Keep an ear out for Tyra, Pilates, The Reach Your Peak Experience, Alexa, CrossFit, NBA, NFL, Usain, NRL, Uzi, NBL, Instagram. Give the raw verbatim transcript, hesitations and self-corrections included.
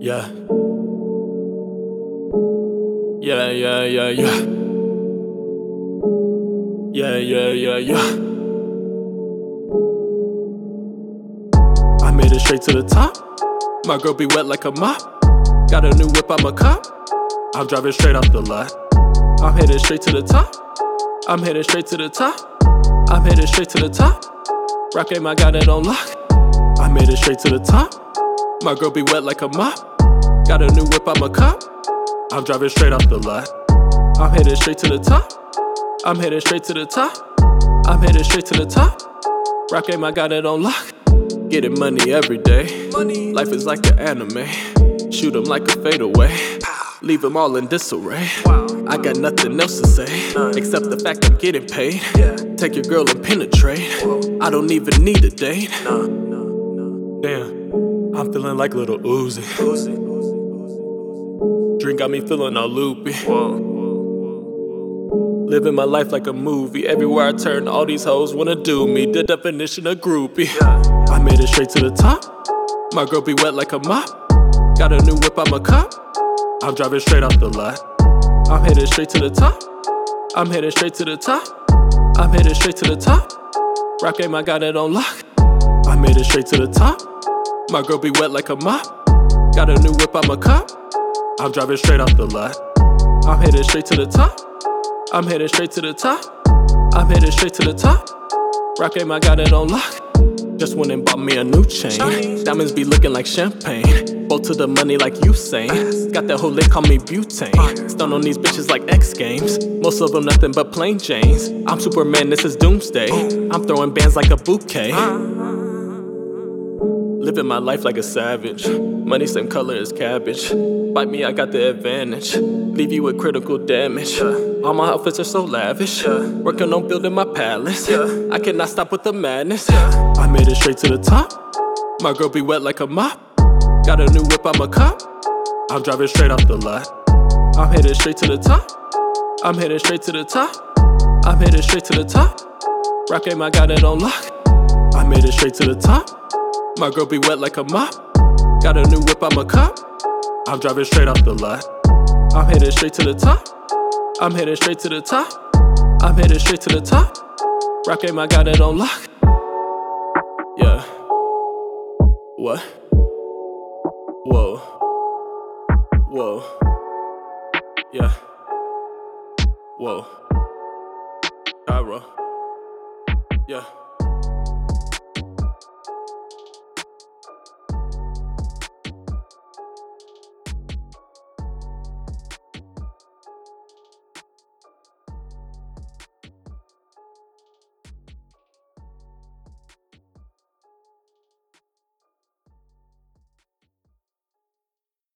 Yeah. Yeah, yeah, yeah, yeah. Yeah, yeah, yeah, yeah. I made it straight to the top. My girl be wet like a mop. Got a new whip, I'm a cop. I'm driving straight off the lot. I'm headed straight to the top. I'm headed straight to the top. I'm headed straight to the top. Rock game, I got it on lock. I made it straight to the top. My girl be wet like a mop. Got a new whip, I'm a cop. I'm driving straight off the lot. I'm headed straight to the top. I'm headed straight to the top. I'm headed straight to the top. Rock game, I got it on lock. Getting money every day. Life is like an anime. Shoot 'em like a fadeaway. Leave 'em all in disarray. I got nothing else to say except the fact I'm getting paid. Take your girl and penetrate. I don't even need a date. Damn, I'm feeling like little Uzi. Drink got me feeling all loopy. Living my life like a movie. Everywhere I turn, all these hoes wanna do me. The definition of groupie. I made it straight to the top. My girl be wet like a mop. Got a new whip, I'm a cop. I'm driving straight off the lot. I'm headed straight to the top. I'm headed straight to the top. I'm headed straight to the top. Rock game, I got it on lock. I made it straight to the top. My girl be wet like a mop. Got a new whip, I'm a cop. I'm driving straight off the lot. I'm headed straight to the top. I'm headed straight to the top. I'm headed straight to the top. Rock game, I got it on lock. Just went and bought me a new chain. Diamonds be looking like champagne. Bolt to the money like Usain. Got that whole lick, call me butane. Stun on these bitches like X Games. Most of them nothing but plain Janes. I'm Superman, this is doomsday. I'm throwing bands like a bouquet. Living my life like a savage. Money same color as cabbage. Bite me, I got the advantage. Leave you with critical damage. All my outfits are so lavish. Working on building my palace. I cannot stop with the madness. I made it straight to the top. My girl be wet like a mop. Got a new whip, I'm a cop. I'm driving straight off the lot. I'm headed straight to the top. I'm headed straight to the top. I'm headed straight to the top. Rock game, I got it on lock. I made it straight to the top. My girl be wet like a mop. Got a new whip, I'm a cop. I'm driving straight off the lot. I'm headed straight to the top. I'm headed straight to the top. I'm headed straight to the top. Rock game, I got it on lock. Yeah. What? Whoa. Whoa. Yeah. Whoa. Tyra. Yeah.